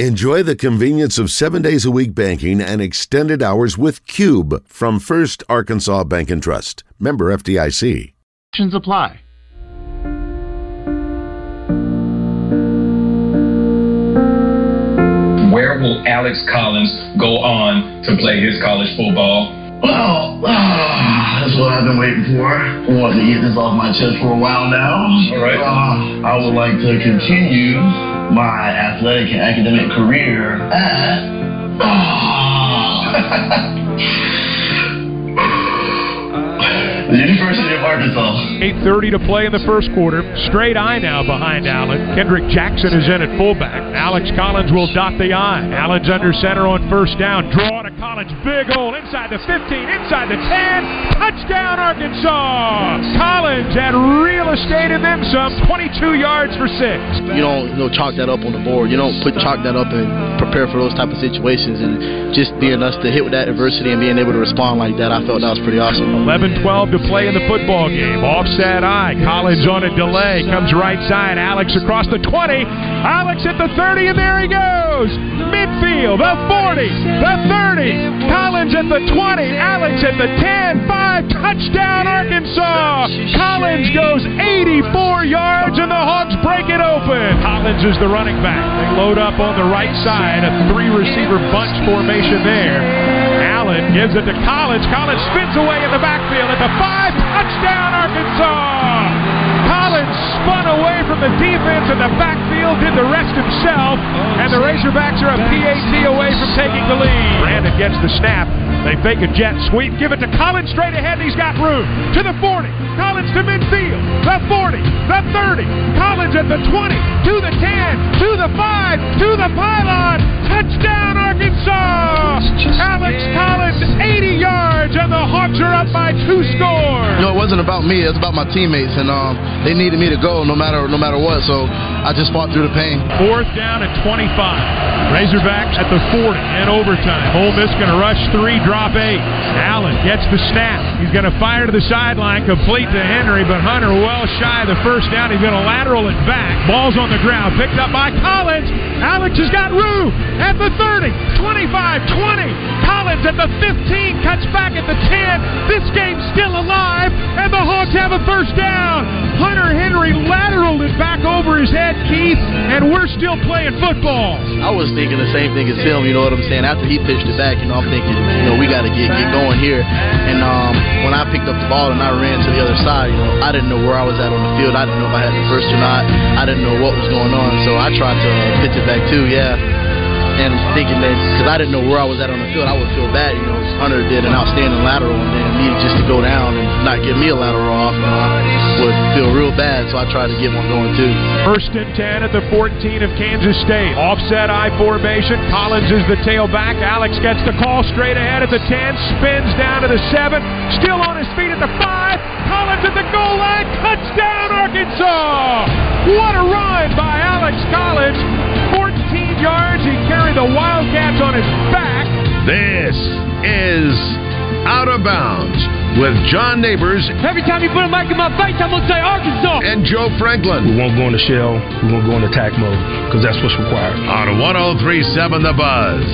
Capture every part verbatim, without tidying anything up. Enjoy the convenience of seven days a week banking and extended hours with Cube from First Arkansas Bank and Trust. Member F D I C. Options apply. Where will Alex Collins go on to play his college football? Well, uh, that's what I've been waiting for. I wanted to get this off my chest for a while now. All right. Uh, I would like to continue my athletic and academic career at oh. the University of Arkansas. eight thirty to play in the first quarter. Straight eye now behind Allen. Kendrick Jackson is in at fullback. Alex Collins will dot the eye. Allen's under center on first down. Draw to Collins. Big hole inside the fifteen, inside the ten. Touchdown, Arkansas! Collins had real estate in them some. twenty-two yards for six. You don't, you know, chalk that up on the board. You don't put chalk that up and prepare for those type of situations. And just being us to hit with that adversity and being able to respond like that, I felt that was pretty awesome. eleven twelve to play in the football game. Offset eye. Collins on a delay. Comes right side. Alex across the twenty. Alex at the thirty, and there he goes. Midfield, the forty, the thirty. Collins at the twenty. Alex at the ten. five. Touchdown, Arkansas. Collins goes eighty-four yards, and the Hawks break it open. Collins is the running back. They load up on the right side. A three-receiver bunch formation there. Allen gives it to Collins. Collins spins away in the backfield at the five. Touchdown, Arkansas! Collins spun away from the defense in the backfield, did the rest himself, and the Razorbacks are a P A T away from taking the lead. Brandon gets the snap. They fake a jet sweep. Give it to Collins straight ahead. He's got room. To the forty. Collins to midfield. The forty. The thirty. Collins at the twenty. To the ten. To the five. To the pylon. Touchdown, Arkansas! Alex Collins, eighty yards, and the Hawks are up by two scores. You know, it wasn't about me. It was about my teammates, and um, they needed me to go no matter no matter what, so I just fought through the pain. Fourth down at twenty-five. Razorbacks at the forty in overtime. Ole Miss going to rush three, drop eight. Allen gets the snap. He's going to fire to the sideline, complete to Henry, but Hunter well shy of the first down. He's going to lateral it back. Ball's on the ground, picked up by Collins. Alex has got room at the thirty, twenty-five, twenty. Collins at the fifteen, cuts back at the ten. This game's still alive, and the Hawks have a first down. Hunter Henry lateraled it back over his head, Keith, and we're still playing football. I was thinking the same thing as him, you know what I'm saying? After he pitched it back, you know, I'm thinking, you know, we got to get, get going here. And um, when I picked up the ball and I ran to the other side, you know, I didn't know where I was at on the field. I didn't know if I had the first or not. I didn't know what was going on, so I tried to pitch it back too, yeah. And thinking that, because I didn't know where I was at on the field, I would feel bad, you know. Hunter did an outstanding lateral, and then me just to go down and not get me a lateral off, you know, I would feel real bad, so I tried to get one going, too. First and ten at the fourteen of Kansas State. Offset eye formation. Collins is the tailback. Alex gets the call straight ahead at the ten, spins down to the seven, still on his feet at the five. Collins at the goal line. Touchdown, Arkansas! What a run by Alex Collins. fourteen yards. He carried the Wildcats on his back. This is Out of Bounds with John Neighbors. Every time you put a mic in my face, I'm going to say Arkansas. And Joe Franklin. We won't go into shell. We won't go into attack mode because that's what's required. On one oh three point seven The Buzz.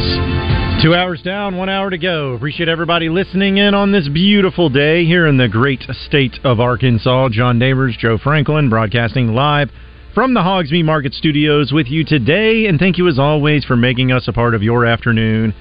Two hours down, one hour to go. Appreciate everybody listening in on this beautiful day here in the great state of Arkansas. John Neighbors, Joe Franklin, broadcasting live from the Hogsmeade Market Studios with you today, and thank you as always for making us a part of your afternoon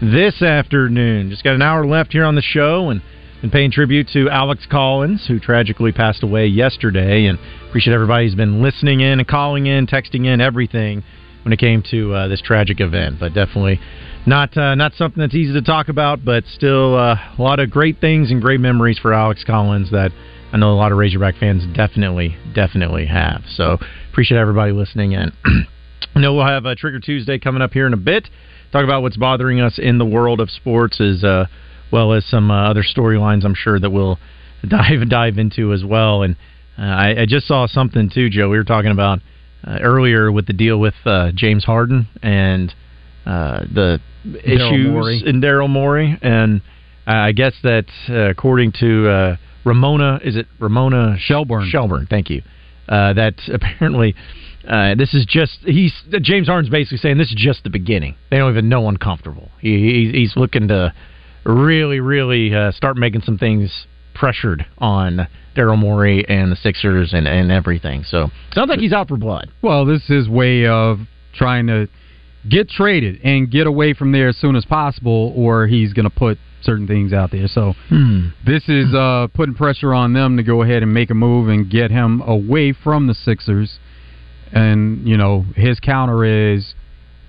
this afternoon. Just got an hour left here on the show, and been paying tribute to Alex Collins, who tragically passed away yesterday, and appreciate everybody who's been listening in and calling in, texting in, everything when it came to uh, this tragic event. But definitely not uh, not something that's easy to talk about, but still uh, a lot of great things and great memories for Alex Collins that I know a lot of Razorback fans definitely, definitely have. So appreciate everybody listening in. I know we'll have a Trigger Tuesday coming up here in a bit. Talk about what's bothering us in the world of sports, as uh, well as some uh, other storylines, I'm sure, that we'll dive dive into as well. And uh, I, I just saw something too, Joe. We were talking about uh, earlier with the deal with uh, James Harden and uh, the issues in Darryl Morey. And uh, I guess that uh, according to... Uh, Ramona, is it Ramona Shelburne? Shelburne, thank you. uh, that apparently uh, this is just he's James Harden's basically saying this is just the beginning. They don't even know uncomfortable. He, he's looking to really, really uh, start making some things pressured on Darryl Morey and the Sixers and, and everything. So sounds like he's out for blood. Well, this is his way of trying to get traded and get away from there as soon as possible, or he's going to put certain things out there. So hmm. this is uh, putting pressure on them to go ahead and make a move and get him away from the Sixers. And, you know, his counter is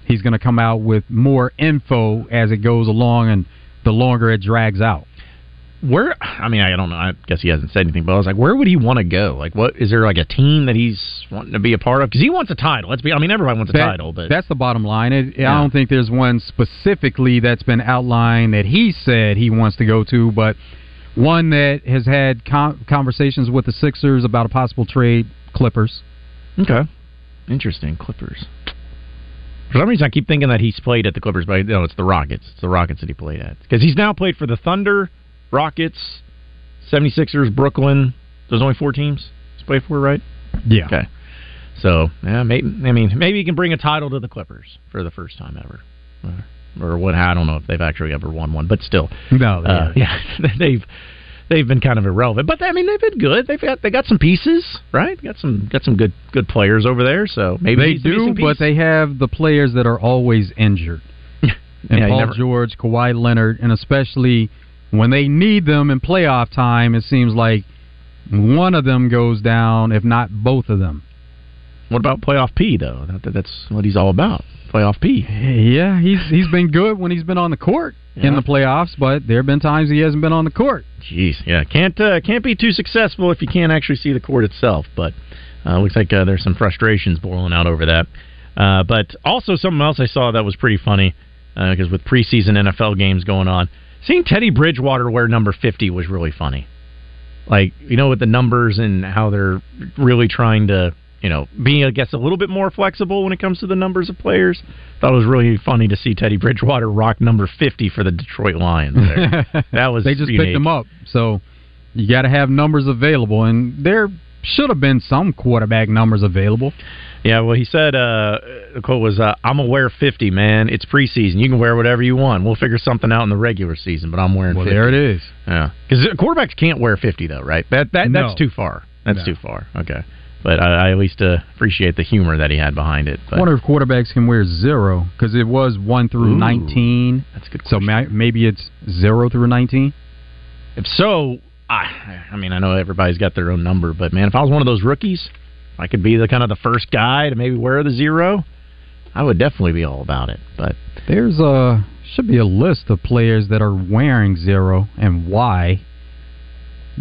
he's going to come out with more info as it goes along and the longer it drags out. Where, I mean, I don't know, I guess he hasn't said anything, but I was like, where would he want to go? Like, what, is there like a team that he's wanting to be a part of? Because he wants a title. Let's be, I mean, everybody wants a that, title, but. That's the bottom line. It, yeah. I don't think there's one specifically that's been outlined that he said he wants to go to, but one that has had com- conversations with the Sixers about a possible trade, Clippers. Okay. Interesting, Clippers. For some reason, I keep thinking that he's played at the Clippers, but no, it's the Rockets. It's the Rockets that he played at. Because he's now played for the Thunder, Rockets, seventy-sixers, Brooklyn. There's only four teams to play for, right? Yeah. Okay. So, yeah, maybe, I mean, maybe he can bring a title to the Clippers for the first time ever. Or, or what? I don't know if they've actually ever won one, but still. No. They uh, yeah. They've they've been kind of irrelevant, but I mean, they've been good. They've got they got some pieces, right? Got some got some good good players over there. So maybe they he's do, but they have the players that are always injured. And yeah, Paul never... George, Kawhi Leonard, and especially. When they need them in playoff time, it seems like one of them goes down, if not both of them. What about playoff P, though? That's what he's all about, playoff P. Yeah, he's he's been good when he's been on the court yeah. in the playoffs, but there have been times he hasn't been on the court. Jeez, yeah, can't uh, can't be too successful if you can't actually see the court itself, but uh, looks like uh, there's some frustrations boiling out over that. Uh, but also something else I saw that was pretty funny, because uh, with preseason N F L games going on, seeing Teddy Bridgewater wear number fifty was really funny. Like, you know, with the numbers and how they're really trying to, you know, be, I guess, a little bit more flexible when it comes to the numbers of players. Thought it was really funny to see Teddy Bridgewater rock number fifty for the Detroit Lions there. That was They just unique. Picked him up, so you got to have numbers available, and there should have been some quarterback numbers available. Yeah, well, he said, uh, the quote was, uh, I'm going to wear fifty, man. It's preseason. You can wear whatever you want. We'll figure something out in the regular season, but I'm wearing well, fifty. Well, there it is. Yeah. Because quarterbacks can't wear fifty, though, right? That that no. That's too far. That's no. too far. Okay. But I, I at least uh, appreciate the humor that he had behind it. But. I wonder if quarterbacks can wear zero, because it was one through Ooh, nineteen. That's a good question. So ma- maybe it's zero through nineteen? If so, I, I mean, I know everybody's got their own number, but, man, if I was one of those rookies... I could be the kind of the first guy to maybe wear the zero. I would definitely be all about it. But there's a should be a list of players that are wearing zero and why.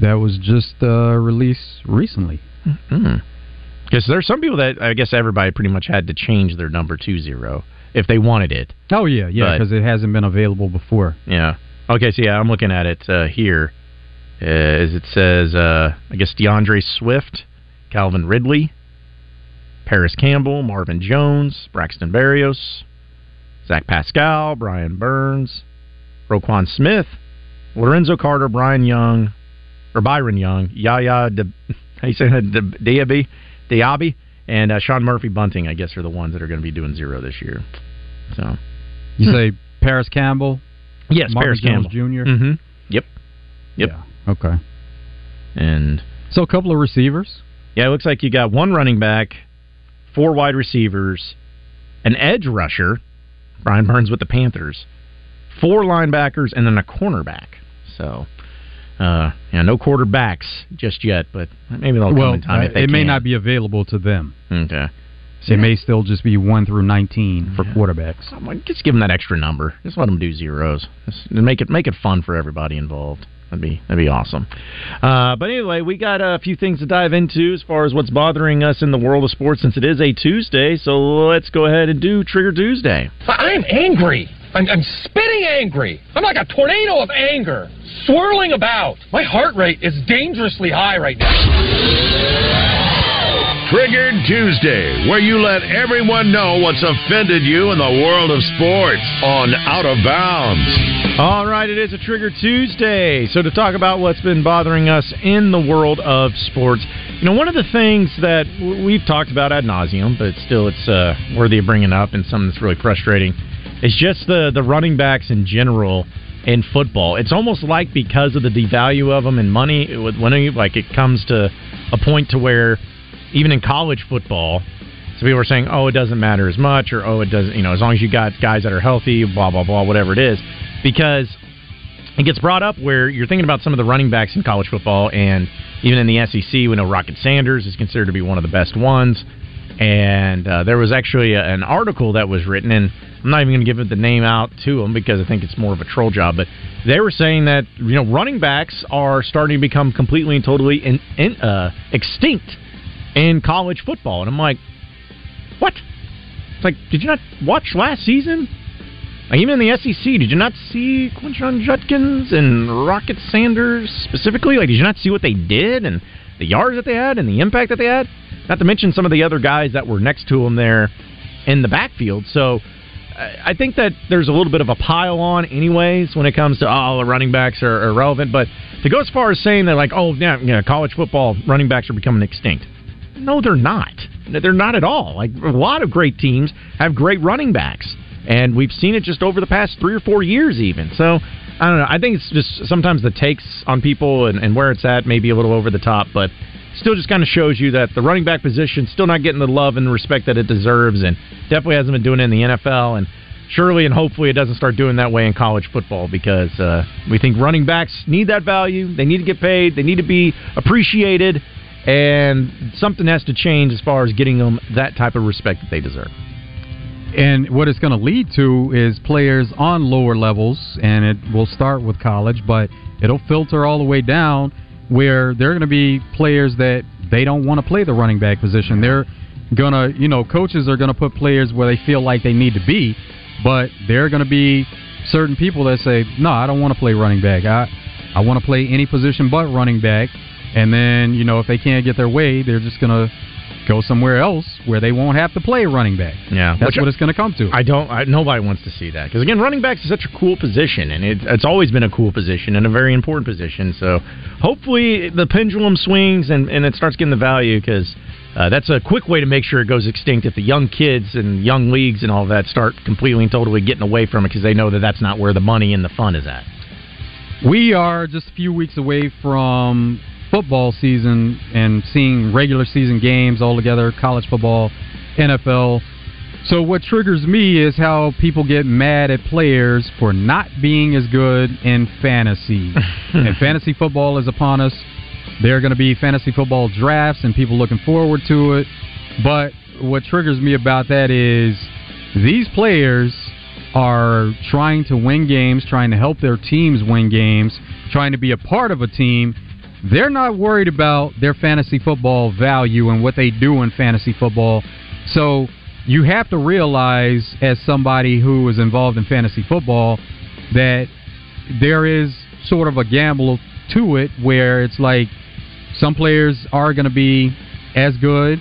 That was just uh, released recently. Because mm-hmm. there's some people that I guess everybody pretty much had to change their number to zero if they wanted it. Oh yeah, yeah, because it hasn't been available before. Yeah. Okay, so yeah, I'm looking at it uh, here. Uh, as it says, uh, I guess DeAndre Swift. Calvin Ridley, Paris Campbell, Marvin Jones, Braxton Berrios, Zach Pascal, Brian Burns, Roquan Smith, Lorenzo Carter, Brian Young, or Byron Young, Yaya, De, how you say that, Diaby, Diaby, and uh, Sean Murphy Bunting, I guess, are the ones that are going to be doing zero this year. So, You hmm. say Paris Campbell? Yes, Marvin Paris Jones Campbell. Junior? Mm-hmm. Yep. Yep. Yeah. Okay. And so a couple of receivers? Yeah, it looks like you got one running back, four wide receivers, an edge rusher, Brian Burns with the Panthers, four linebackers, and then a cornerback. So, uh, yeah, no quarterbacks just yet, but maybe they'll well, come in time uh, if they it can. It may not be available to them. Okay. So yeah. It may still just be one through nineteen for yeah. quarterbacks. I'm like, just give them that extra number. Just let them do zeros. Just make it make it fun for everybody involved. That'd be that'd be awesome. Uh, but anyway, we got a few things to dive into as far as what's bothering us in the world of sports since it is a Tuesday. So let's go ahead and do Trigger Tuesday. I'm angry. I'm, I'm spitting angry. I'm like a tornado of anger swirling about. My heart rate is dangerously high right now. Triggered Tuesday, where you let everyone know what's offended you in the world of sports on Out of Bounds. All right, it is a Trigger Tuesday. So to talk about what's been bothering us in the world of sports, you know, one of the things that we've talked about ad nauseum, but still it's uh, worthy of bringing up and something that's really frustrating, is just the, the running backs in general in football. It's almost like because of the devalue of them and money, it, when you, like it comes to a point to where even in college football, so people are saying, oh, it doesn't matter as much, or oh, it doesn't, you know, as long as you got guys that are healthy, blah, blah, blah, whatever it is. Because it gets brought up where you're thinking about some of the running backs in college football, and even in the S E C, we know Rocket Sanders is considered to be one of the best ones. And uh, there was actually a, an article that was written, and I'm not even going to give it the name out to them because I think it's more of a troll job, but they were saying that, you know, running backs are starting to become completely and totally in, in, uh, extinct in college football. And I'm like, what? It's like, did you not watch last season? Like, even in the S E C, did you not see Quinshon Judkins and Rocket Sanders specifically? Like, did you not see what they did and the yards that they had and the impact that they had? Not to mention some of the other guys that were next to them there in the backfield. So I think that there's a little bit of a pile on anyways when it comes to, oh, the running backs are irrelevant. But to go as far as saying that, like, oh, yeah, you know, college football running backs are becoming extinct. No, they're not. They're not at all. Like, a lot of great teams have great running backs. And we've seen it just over the past three or four years even. So I don't know. I think it's just sometimes the takes on people and, and where it's at may be a little over the top, but still just kind of shows you that the running back position still not getting the love and the respect that it deserves, and definitely hasn't been doing it in the N F L, and surely and hopefully it doesn't start doing that way in college football, because uh, we think running backs need that value, they need to get paid, they need to be appreciated, and something has to change as far as getting them that type of respect that they deserve. And what it's going to lead to is players on lower levels, and it will start with college, but it'll filter all the way down, where they're going to be players that they don't want to play the running back position. They're going to, you know, coaches are going to put players where they feel like they need to be, but there are going to be certain people that say, no, I don't want to play running back. I, I want to play any position but running back. And then, you know, if they can't get their way, they're just going to go somewhere else where they won't have to play running back. Yeah, that's what it's going to come to. I don't. I, nobody wants to see that, because again, running backs is such a cool position, and it, it's always been a cool position and a very important position. So hopefully the pendulum swings and, and it starts getting the value, because uh, that's a quick way to make sure it goes extinct if the young kids and young leagues and all that start completely and totally getting away from it, because they know that that's not where the money and the fun is at. We are just a few weeks away from football season and seeing regular season games all together, college football, N F L. So what triggers me is how people get mad at players for not being as good in fantasy. And fantasy football is upon us. There are going to be fantasy football drafts and people looking forward to it. But what triggers me about that is these players are trying to win games, trying to help their teams win games, trying to be a part of a team. They're not worried about their fantasy football value and what they do in fantasy football. So you have to realize, as somebody who is involved in fantasy football, that there is sort of a gamble to it, where it's like some players are going to be as good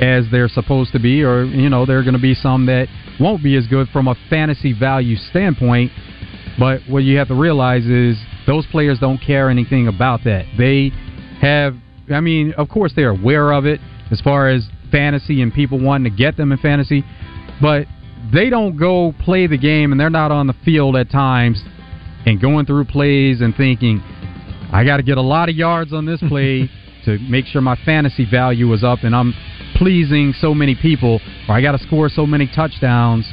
as they're supposed to be, or, you know, there are going to be some that won't be as good from a fantasy value standpoint. But what you have to realize is those players don't care anything about that. They have, I mean, of course they're aware of it as far as fantasy and people wanting to get them in fantasy, but they don't go play the game, and they're not on the field at times and going through plays and thinking, I got to get a lot of yards on this play to make sure my fantasy value is up and I'm pleasing so many people, or I got to score so many touchdowns.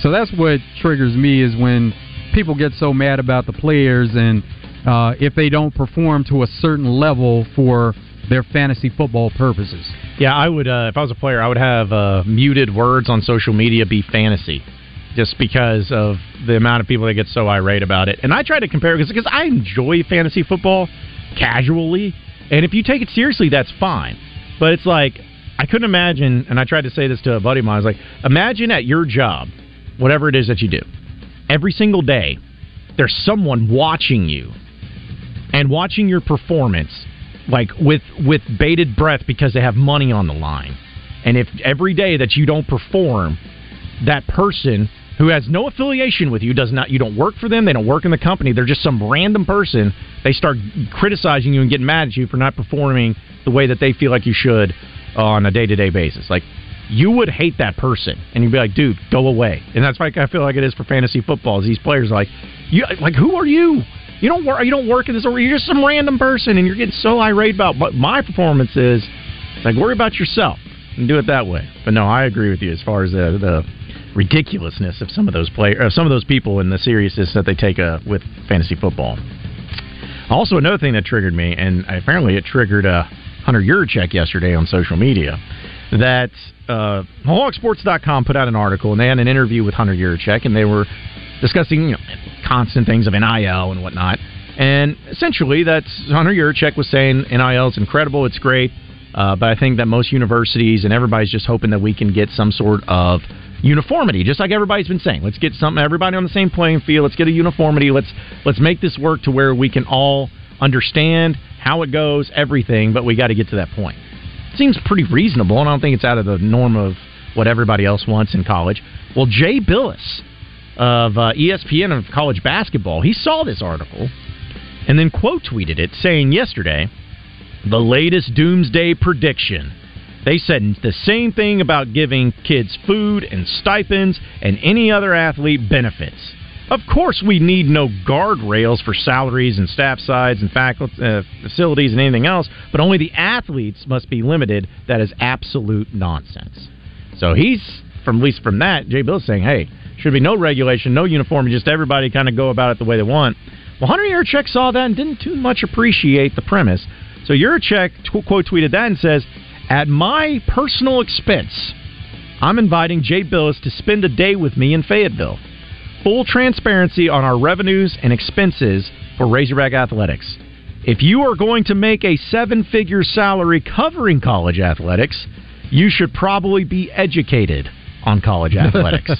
So that's what triggers me, is when people get so mad about the players, and uh, if they don't perform to a certain level for their fantasy football purposes. Yeah, I would. Uh, if I was a player, I would have uh, muted words on social media be fantasy, just because of the amount of people that get so irate about it. And I try to compare, because I enjoy fantasy football casually, and if you take it seriously, that's fine. But it's like, I couldn't imagine, and I tried to say this to a buddy of mine, I was like, imagine at your job, whatever it is that you do, every single day, there's someone watching you and watching your performance like with with bated breath because they have money on the line. And if every day that you don't perform, that person who has no affiliation with you does not you don't work for them, they don't work in the company, they're just some random person, they start criticizing you and getting mad at you for not performing the way that they feel like you should on a day-to-day basis. Like, you would hate that person, and you'd be like, dude, go away. And that's why I feel like it is for fantasy football. These players are like, you, like, who are you? You don't work. You don't work in this. You're just some random person, and you're getting so irate about. But my performance is, it's like, worry about yourself and do it that way. But no, I agree with you as far as the, the ridiculousness of some of those players, some of those people, and the seriousness that they take uh, with fantasy football. Also, another thing that triggered me, and apparently it triggered uh, Hunter Yurachek yesterday on social media, that uh, Hawk Sports dot com put out an article, and they had an interview with Hunter Yurachek, and they were discussing, you know, constant things of N I L and whatnot. And essentially, that's Hunter Yurachek was saying N I L is incredible, it's great, uh, but I think that most universities and everybody's just hoping that we can get some sort of uniformity, just like everybody's been saying. Let's get something, everybody on the same playing field. Let's get a uniformity. Let's let's make this work to where we can all understand how it goes, everything. But we got to get to that point. It seems pretty reasonable, and I don't think it's out of the norm of what everybody else wants in college. Well, Jay Bilas of uh, E S P N of college basketball, he saw this article and then quote tweeted it, saying yesterday, "The latest doomsday prediction. They said the same thing about giving kids food and stipends and any other athlete benefits. Of course we need no guardrails for salaries and staff sides and faculty, uh, facilities and anything else, but only the athletes must be limited. That is absolute nonsense." So he's, from at least from that, Jay Bill's saying, hey, should be no regulation, no uniform, just everybody kind of go about it the way they want. Well, Hunter Yurachek saw that and didn't too much appreciate the premise. So Yurachek tw- quote tweeted that and says, "At my personal expense, I'm inviting Jay Bilas to spend a day with me in Fayetteville. Full transparency on our revenues and expenses for Razorback Athletics. If you are going to make a seven-figure salary covering college athletics, you should probably be educated on college athletics."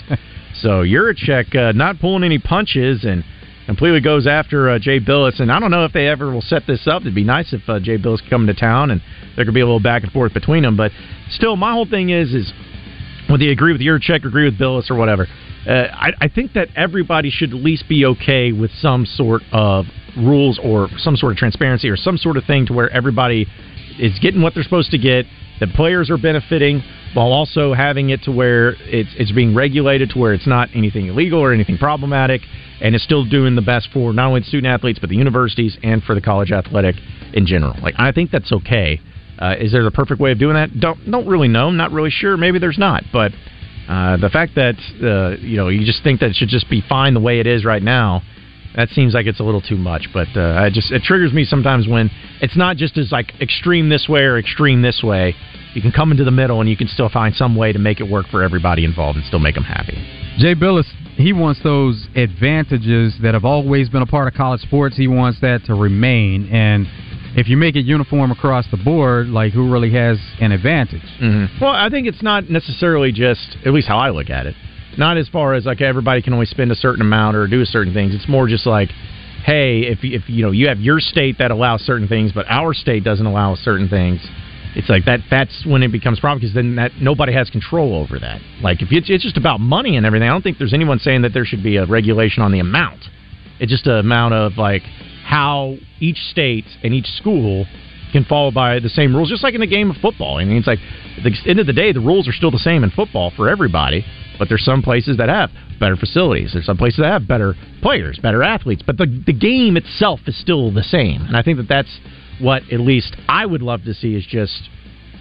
So Yurachek uh, not pulling any punches and completely goes after uh, Jay Bilas, and I don't know if they ever will set this up. It'd be nice if uh, Jay Bilas could come to town, and there could be a little back and forth between them. But still, my whole thing is, is whether you agree with Yurachek, agree with Bilas, or whatever, uh, I, I think that everybody should at least be okay with some sort of rules or some sort of transparency or some sort of thing to where everybody is getting what they're supposed to get, that players are benefiting, while also having it to where it's it's being regulated to where it's not anything illegal or anything problematic, and it's still doing the best for not only student-athletes, but the universities and for the college athletic in general. Like, I think that's okay. Uh, is there the perfect way of doing that? Don't don't really know. I'm not really sure. Maybe there's not. But uh, the fact that, uh, you know, you just think that it should just be fine the way it is right now, that seems like it's a little too much. But uh, I just it triggers me sometimes when it's not just as, like, extreme this way or extreme this way. You can come into the middle, and you can still find some way to make it work for everybody involved and still make them happy. Jay Bilas, he wants those advantages that have always been a part of college sports. He wants that to remain. And if you make it uniform across the board, like, who really has an advantage? Mm-hmm. Well, I think it's not necessarily just, at least how I look at it, not as far as, like, everybody can only spend a certain amount or do certain things. It's more just like, hey, if if you know you have your state that allows certain things, but our state doesn't allow certain things, it's like that. That's when it becomes a problem, because then that nobody has control over that. Like, if it's, it's just about money and everything, I don't think there's anyone saying that there should be a regulation on the amount. It's just an amount of, like, how each state and each school can follow by the same rules, just like in the game of football. I mean, it's like at the end of the day, the rules are still the same in football for everybody. But there's some places that have better facilities. There's some places that have better players, better athletes. But the the game itself is still the same, and I think that that's what at least I would love to see, is just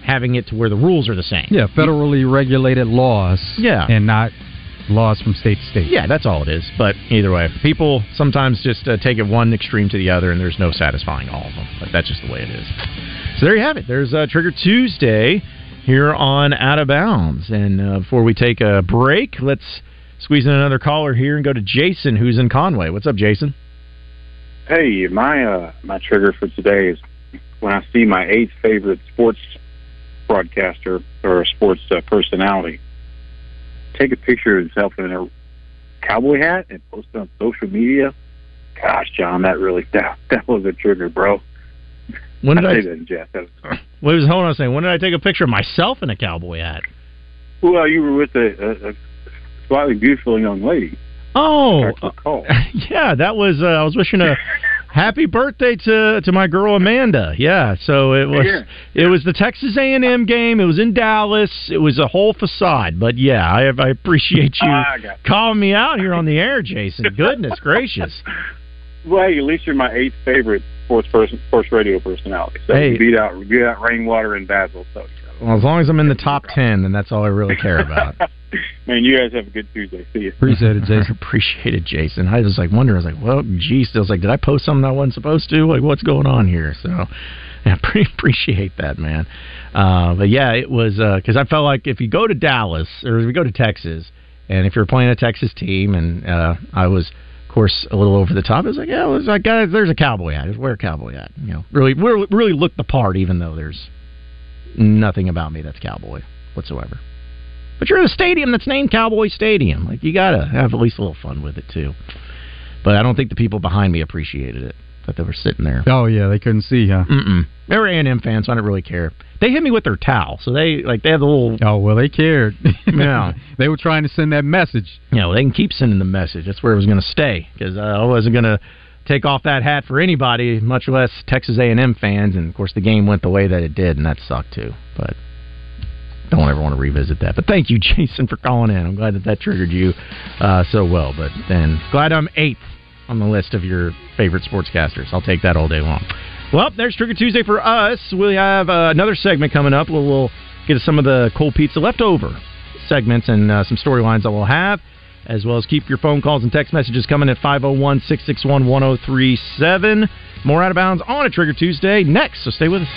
having it to where the rules are the same. Yeah, federally regulated laws. Yeah. And not laws from state to state. Yeah, that's all it is. But either way, people sometimes just uh, take it one extreme to the other, and there's no satisfying all of them. But that's just the way it is. So there you have it. There's uh, Trigger Tuesday here on Out of Bounds. And uh, before we take a break, let's squeeze in another caller here and go to Jason, who's in Conway. What's up, Jason? Hey, my uh, my trigger for today is when I see my eighth favorite sports broadcaster or sports uh, personality take a picture of himself in a cowboy hat and post it on social media. Gosh, John, that really that, that was a trigger, bro. When did I, I take a, Jeff, that was, what was, hold on a second. When did I take a picture of myself in a cowboy hat? Well, you were with a, a, a slightly beautiful young lady. Oh, uh, yeah, that was. Uh, I was wishing a happy birthday to to my girl Amanda. Yeah, so it was. Yeah, yeah. It was the Texas A and M game. It was in Dallas. It was a whole facade. But yeah, I, I appreciate you I calling me out here on the air, Jason. Goodness gracious. Well, hey, at least you're my eighth favorite sports person, sports radio personality. So hey. you beat out, beat out Rainwater and Basil. So. Well, as long as I'm in the top ten, then that's all I really care about. Man, you guys have a good Tuesday. See you. Appreciate it, Jason. Appreciate it, Jason. I was like wondering. I was like, well, geez. I was like, did I post something I wasn't supposed to? Like, what's going on here? So, yeah, I appreciate that, man. Uh, but, yeah, it was because uh, I felt like if you go to Dallas or if you go to Texas, and if you're playing a Texas team, and uh, I was – course, a little over the top. It was like, yeah, it was like, guys, there's a cowboy hat. Just wear a cowboy hat. You know, really, really, really look the part, even though there's nothing about me that's cowboy whatsoever. But you're in a stadium that's named Cowboy Stadium. Like, you gotta have at least a little fun with it too. But I don't think the people behind me appreciated it. That they were sitting there. Oh yeah, they couldn't see, huh? Mm-mm. They were A and M fans, so I didn't really care. They hit me with their towel, so they like they have the little. Oh well, they cared. Yeah, they were trying to send that message. Yeah, you know, they can keep sending the message. That's where it was going to stay because I wasn't going to take off that hat for anybody, much less Texas A and M fans. And of course, the game went the way that it did, and that sucked too. But don't ever want to revisit that. But thank you, Jason, for calling in. I'm glad that that triggered you uh, so well. But then glad I'm eighth on the list of your favorite sportscasters. I'll take that all day long. Well, there's Trigger Tuesday for us. We have uh, another segment coming up. We'll, we'll get some of the cold pizza leftover segments and uh, some storylines that we'll have, as well as keep your phone calls and text messages coming at five oh one, six six one, one oh three seven. More Out of Bounds on a Trigger Tuesday next, so stay with us.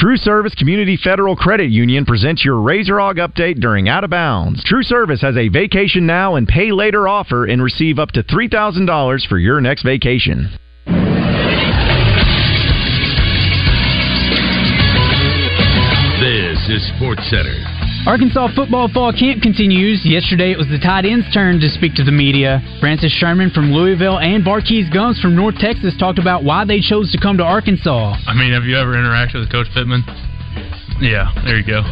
True Service Community Federal Credit Union presents your Razorog update during Out of Bounds. True Service has a Vacation Now and Pay Later offer and receive up to three thousand dollars for your next vacation. This is SportsCenter. Arkansas football fall camp continues. Yesterday, it was the tight ends' turn to speak to the media. Francis Sherman from Louisville and Barquise Gumbs from North Texas talked about why they chose to come to Arkansas. I mean, have you ever interacted with Coach Pittman? Yeah, there you go.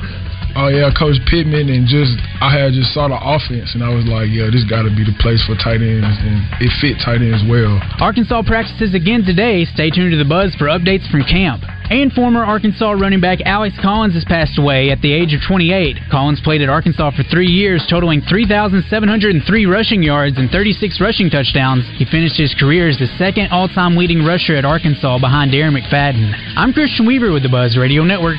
Oh, yeah, Coach Pittman, and just I had just saw the offense, and I was like, yeah, this got to be the place for tight ends, and it fit tight ends well. Arkansas practices again today. Stay tuned to The Buzz for updates from camp. And former Arkansas running back Alex Collins has passed away at the age of twenty-eight. Collins played at Arkansas for three years, totaling three thousand seven hundred three rushing yards and thirty-six rushing touchdowns. He finished his career as the second all-time leading rusher at Arkansas behind Darren McFadden. I'm Christian Weaver with the Buzz Radio Network.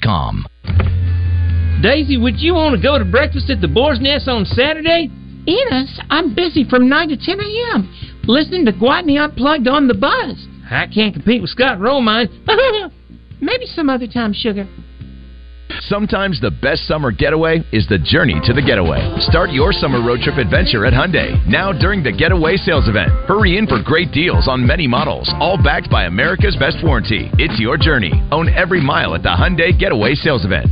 com. Daisy, would you want to go to breakfast at the Boar's Nest on Saturday? Enos, I'm busy from nine to ten a.m. listening to Guadney Unplugged on The Buzz. I can't compete with Scott Romine. Maybe some other time, sugar. Sometimes the best summer getaway is the journey to the getaway. Start your summer road trip adventure at Hyundai, now during the Getaway Sales Event. Hurry in for great deals on many models, all backed by America's Best Warranty. It's your journey. Own every mile at the Hyundai Getaway Sales Event.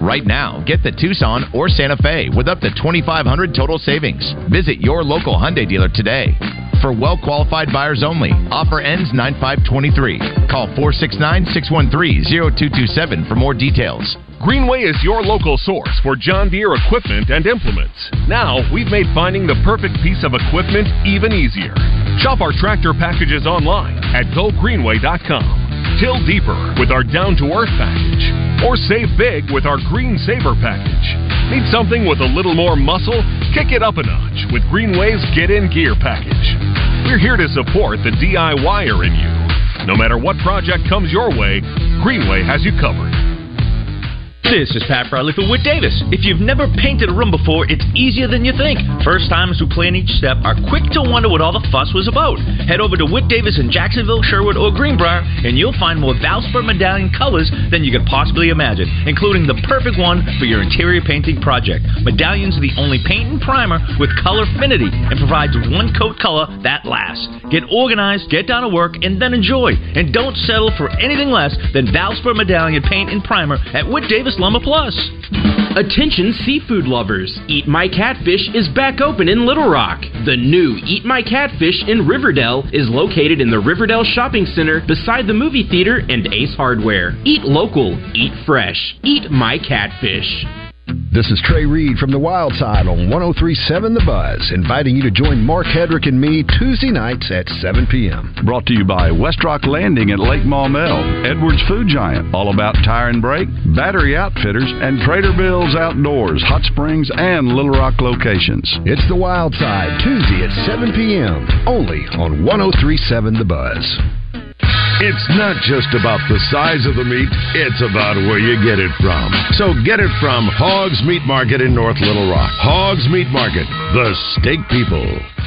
Right now, get the Tucson or Santa Fe with up to twenty-five hundred dollars total savings. Visit your local Hyundai dealer today. For well-qualified buyers only. Offer ends nine five twenty-three. Call four six nine, six one three, zero two two seven for more details. Greenway is your local source for John Deere equipment and implements. Now, we've made finding the perfect piece of equipment even easier. Shop our tractor packages online at go greenway dot com. Till deeper with our down-to-earth package. Or save big with our Green Saver package. Need something with a little more muscle? Kick it up a notch with Greenway's Get In Gear package. We're here to support the DIYer in you. No matter what project comes your way, Greenway has you covered. This is Pat Bradley for Whit Davis. If you've never painted a room before, it's easier than you think. First timers who plan each step are quick to wonder what all the fuss was about. Head over to Whit Davis in Jacksonville, Sherwood, or Greenbrier, and you'll find more Valspar Medallion colors than you could possibly imagine, including the perfect one for your interior painting project. Medallions are the only paint and primer with color affinity and provides one coat color that lasts. Get organized, get down to work, and then enjoy. And don't settle for anything less than Valspar Medallion paint and primer at Whit Davis Lumber Plus. Attention seafood lovers, Eat My Catfish is back open in Little Rock. The new Eat My Catfish in Riverdale is located in the Riverdale Shopping Center beside the movie theater and Ace Hardware. Eat local, eat fresh, Eat My Catfish. This is Trey Reed from the Wild Side on one oh three point seven The Buzz, inviting you to join Mark Hedrick and me Tuesday nights at seven p.m. Brought to you by West Rock Landing at Lake Maumelle, Edwards Food Giant, All About Tire and Brake, Battery Outfitters, and Trader Bill's Outdoors, Hot Springs, and Little Rock locations. It's the Wild Side, Tuesday at seven p.m., only on one oh three point seven The Buzz. It's not just about the size of the meat, it's about where you get it from. So get it from Hogsmeade Market in North Little Rock. Hogsmeade Market, the steak people.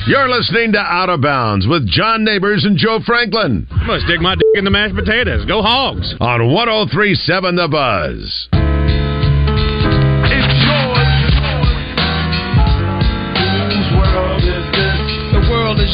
You're listening to Out of Bounds with John Neighbors and Joe Franklin. I must dig my dick in the mashed potatoes. Go Hogs! On one oh three point seven The Buzz. The world is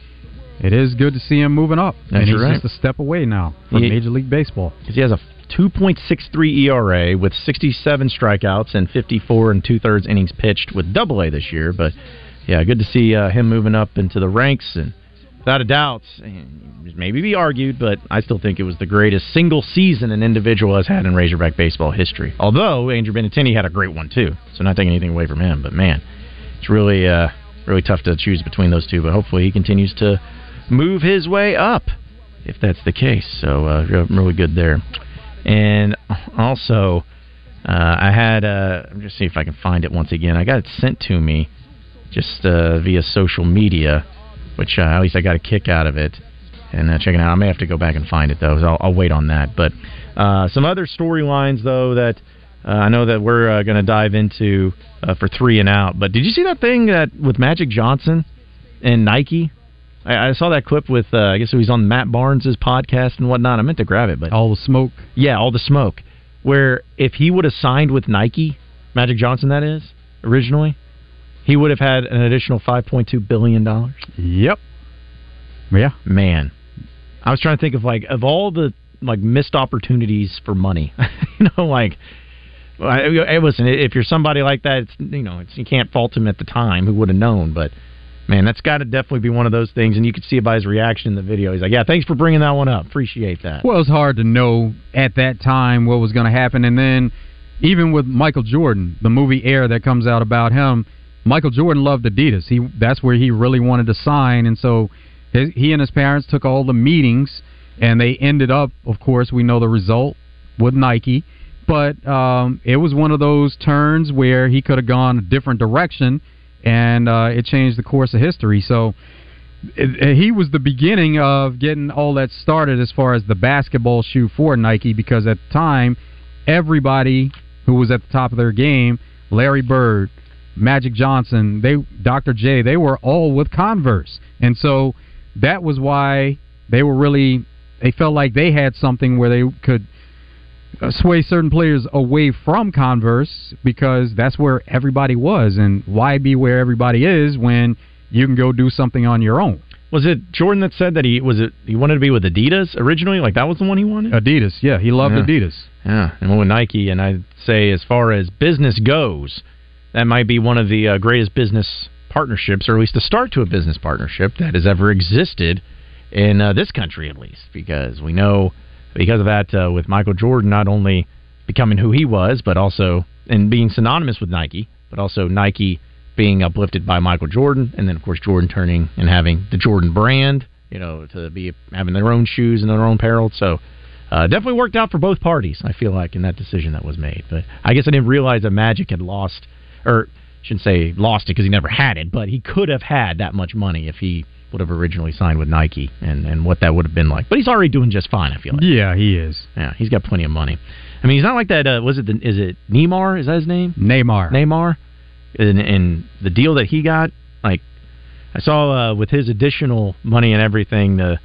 it is good to see him moving up. That's and he's right. just a step away now from he, Major League Baseball. Because he has a two point six three E R A with sixty-seven strikeouts and fifty-four and two-thirds innings pitched with Double A this year. But, yeah, good to see uh, him moving up into the ranks. And without a doubt, maybe be argued, but I still think it was the greatest single season an individual has had in Razorback baseball history. Although Andrew Benintendi had a great one, too. So not taking anything away from him. But, man, it's really, uh, really tough to choose between those two. But hopefully he continues to move his way up, if that's the case. So uh, really good there. And also, uh, I had, uh, let me just see if I can find it once again. I got it sent to me just uh, via social media, which uh, at least I got a kick out of it. And uh, checking out, I may have to go back and find it, though. So I'll, I'll wait on that. But uh, some other storylines, though, that uh, I know that we're uh, going to dive into uh, for three and out. But did you see that thing that with Magic Johnson and Nike? I saw that clip with, uh, I guess it was on Matt Barnes' podcast and whatnot. I meant to grab it, but All the Smoke. Yeah, All the Smoke. Where if he would have signed with Nike, Magic Johnson that is, originally, he would have had an additional five point two billion dollars. Yep. Yeah. Man. I was trying to think of like of all the like missed opportunities for money. you know, like hey, listen, if you're somebody like that, it's, you know, it's, you can't fault him at the time. Who would have known? But man, that's got to definitely be one of those things, and you could see it by his reaction in the video. He's like, yeah, thanks for bringing that one up. Appreciate that. Well, it's hard to know at that time what was going to happen. And then even with Michael Jordan, the movie Air that comes out about him, Michael Jordan loved Adidas. He That's where he really wanted to sign. And so his, he and his parents took all the meetings, and they ended up, of course, we know the result with Nike. But um, it was one of those turns where he could have gone a different direction, and uh, it changed the course of history. So it, it, he was the beginning of getting all that started as far as the basketball shoe for Nike, because at the time, everybody who was at the top of their game, Larry Bird, Magic Johnson, they, Doctor J, they were all with Converse. And so that was why they were really, they felt like they had something where they could sway certain players away from Converse, because that's where everybody was. And why be where everybody is when you can go do something on your own? Was it Jordan that said that he was it he wanted to be with Adidas originally? Like, that was the one he wanted? Adidas, yeah. He loved yeah. Adidas. Yeah, and with Nike, and I'd say as far as business goes, that might be one of the uh, greatest business partnerships, or at least the start to a business partnership that has ever existed in uh, this country, at least, because we know... Because of that, uh, with Michael Jordan not only becoming who he was, but also, and being synonymous with Nike, but also Nike being uplifted by Michael Jordan, and then, of course, Jordan turning and having the Jordan brand, you know, to be having their own shoes and their own apparel. So uh, definitely worked out for both parties, I feel like, in that decision that was made. But I guess I didn't realize that Magic had lost, or I shouldn't say lost it because he never had it, but he could have had that much money if he would have originally signed with Nike, and, and what that would have been like. But he's already doing just fine, I feel like. Yeah, he is. Yeah, he's got plenty of money. I mean, he's not like that, uh, was it, the, is it Neymar? Is that his name? Neymar. Neymar. And, and the deal that he got, like, I saw uh, with his additional money and everything, the,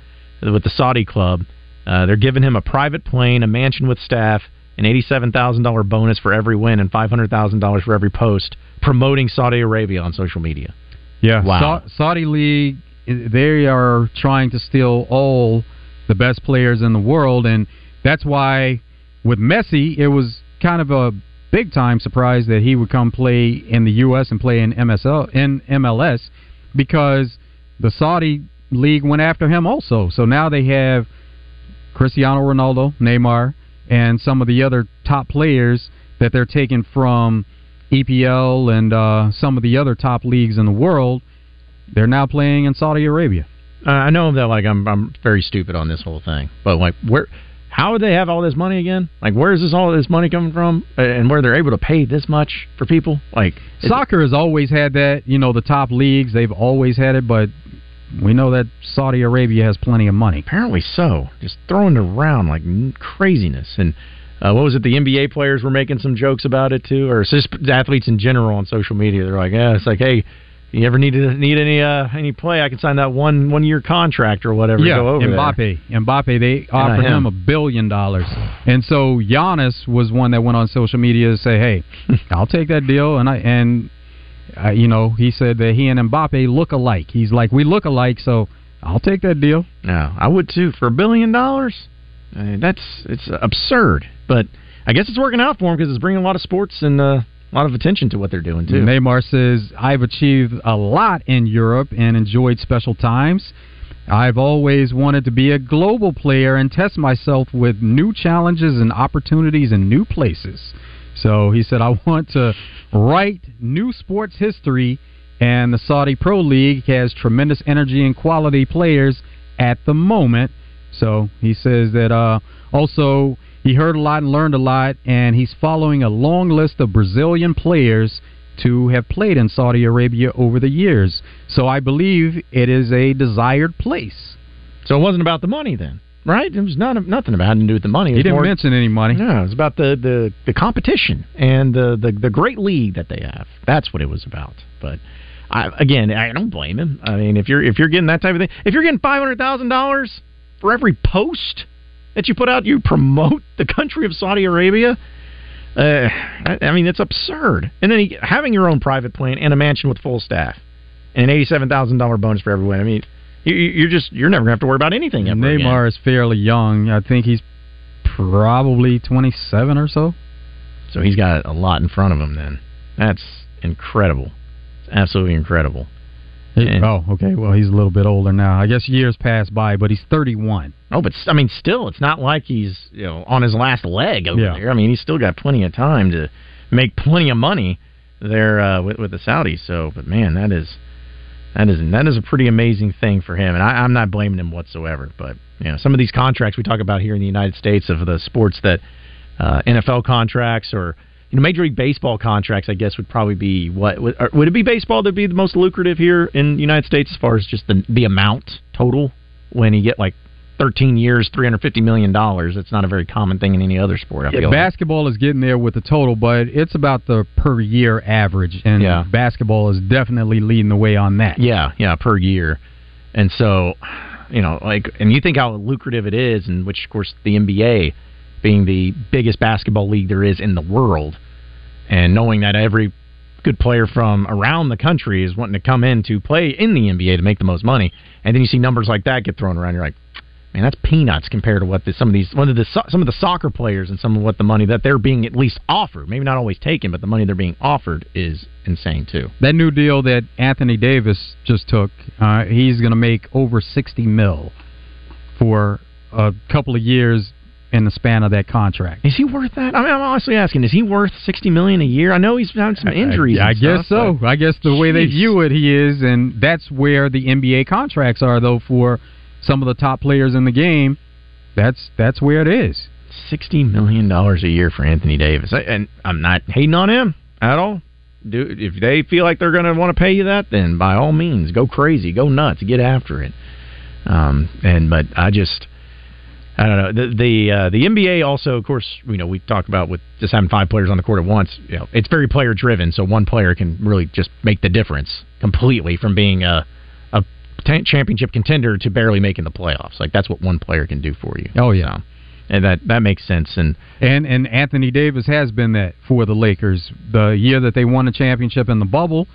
with the Saudi club, uh, they're giving him a private plane, a mansion with staff, an eighty-seven thousand dollars bonus for every win, and five hundred thousand dollars for every post, promoting Saudi Arabia on social media. Yeah. Wow. Sa- Saudi League... They are trying to steal all the best players in the world, and that's why with Messi, it was kind of a big-time surprise that he would come play in the U S and play in M S L, in M L S, because the Saudi League went after him also. So now they have Cristiano Ronaldo, Neymar, and some of the other top players that they're taking from E P L and uh, some of the other top leagues in the world. They're now playing in Saudi Arabia. Uh, I know that, like, I'm I'm very stupid on this whole thing, but like, where, how would they have all this money again? Like, where is this all this money coming from, and where they're able to pay this much for people? Like, soccer has always had that. You know, the top leagues, they've always had it, but we know that Saudi Arabia has plenty of money. Apparently so. Just throwing it around like craziness. And uh, what was it? The N B A players were making some jokes about it too, or just athletes in general on social media. They're like, yeah, it's like, hey. You ever need to, need any uh, any play? I can sign that one one year contract or whatever. Yeah, to go over Mbappe. There. Mbappe, they offered him. him a billion dollars, and so Giannis was one that went on social media to say, "Hey, I'll take that deal." And I and uh, you know, he said that he and Mbappe look alike. He's like, "We look alike, so I'll take that deal." No, I would too for a billion dollars. I mean, that's it's absurd, but I guess it's working out for him because it's bringing a lot of sports and. Uh, A lot of attention to what they're doing, too. Neymar says, I've achieved a lot in Europe and enjoyed special times. I've always wanted to be a global player and test myself with new challenges and opportunities in new places. So he said, I want to write new sports history, and the Saudi Pro League has tremendous energy and quality players at the moment. So he says that uh, also... He heard a lot and learned a lot, and he's following a long list of Brazilian players to have played in Saudi Arabia over the years. So I believe it is a desired place. So it wasn't about the money then, right? It was not, nothing about having to do with the money. It he didn't more, mention any money. No, it was about the, the, the competition and the, the, the great league that they have. That's what it was about. But, I, again, I don't blame him. I mean, if you're if you're getting that type of thing, if you're getting five hundred thousand dollars for every post that you put out, you promote the country of Saudi Arabia. Uh, I, I mean, it's absurd. And then he, having your own private plane and a mansion with full staff and an eighty-seven thousand dollars bonus for everyone. I mean, You, you're just you're never going to have to worry about anything ever Neymar again. Neymar is fairly young. I think he's probably twenty-seven or so. So he's got a lot in front of him then. That's incredible. It's absolutely incredible. He, and, oh, okay. Well, he's a little bit older now. I guess years pass by, but he's thirty-one. Oh, but I mean, still, it's not like he's you know on his last leg over yeah. there. I mean, he's still got plenty of time to make plenty of money there uh, with, with the Saudis. So, but man, that is. That is that is a pretty amazing thing for him, and I, I'm not blaming him whatsoever. But you know, some of these contracts we talk about here in the United States of the sports that uh, N F L contracts or you know Major League Baseball contracts, I guess would probably be what would, would it be baseball that'd be the most lucrative here in the United States as far as just the the amount total when you get like thirteen years, three hundred fifty million dollars. That's not a very common thing in any other sport, I feel yeah, like. Basketball is getting there with the total, but it's about the per-year average, and yeah. basketball is definitely leading the way on that. Yeah, yeah, per year. And so, you know, like, and you think how lucrative it is, and which, of course, the N B A being the biggest basketball league there is in the world, and knowing that every good player from around the country is wanting to come in to play in the N B A to make the most money, and then you see numbers like that get thrown around, you're like, man, that's peanuts compared to what the, some of these, one of the some of the soccer players and some of what the money that they're being at least offered, maybe not always taken, but the money they're being offered is insane too. That new deal that Anthony Davis just took, uh, he's going to make over sixty mil for a couple of years in the span of that contract. Is he worth that? I mean, I'm honestly asking, is he worth sixty million dollars a year? I know he's had some injuries. I, I, I and guess stuff, so. I guess the geez. way they view it, he is, and that's where the N B A contracts are though for. Some of the top players in the game, that's that's where it is. sixty million dollars a year for Anthony Davis. I, and I'm not hating on him at all. Do, if they feel like they're going to want to pay you that, then by all means, go crazy, go nuts, get after it. Um, and But I just, I don't know. The the, uh, the N B A also, of course, you know, we talk about with just having five players on the court at once, you know, it's very player-driven, so one player can really just make the difference completely from being a, a championship contender to barely making the playoffs. Like that's what one player can do for you. Oh yeah, so, and that that makes sense. And and and Anthony Davis has been that for the Lakers. The year that they won the championship in the bubble,